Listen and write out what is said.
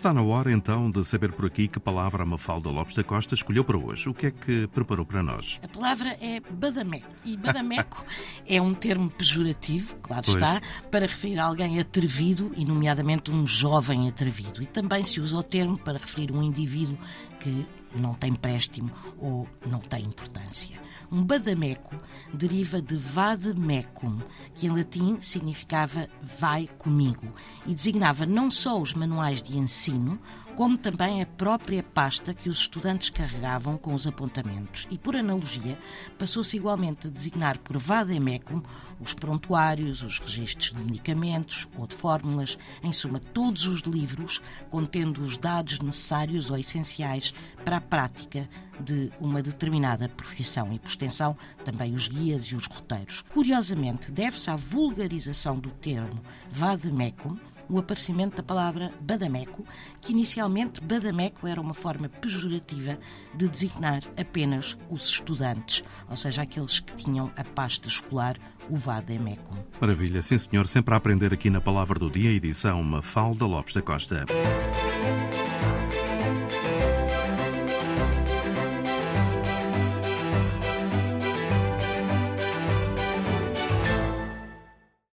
Está na hora, então, de saber por aqui que palavra a Mafalda Lopes da Costa escolheu para hoje. O que é que preparou para nós? A palavra é Badameco. E Badameco é um termo pejorativo, claro está, para referir alguém atrevido, e nomeadamente um jovem atrevido. E também se usa o termo para referir um indivíduo que não tem préstimo ou não tem importância. Um Badameco deriva de vademecum, que em latim significava vai comigo, e designava não só os manuais de ensino, como também a própria pasta que os estudantes carregavam com os apontamentos. E, por analogia, passou-se igualmente a designar por vademecum os prontuários, os registros de medicamentos ou de fórmulas, em suma, todos os livros contendo os dados necessários ou essenciais para a prática de uma determinada profissão e, por extensão, também os guias e os roteiros. Curiosamente, deve-se à vulgarização do termo vademecum o aparecimento da palavra Badameco, que inicialmente Badameco era uma forma pejorativa de designar apenas os estudantes, ou seja, aqueles que tinham a pasta escolar, o vademecum. Maravilha, sim senhor, sempre a aprender aqui na Palavra do Dia, edição Mafalda Lopes da Costa.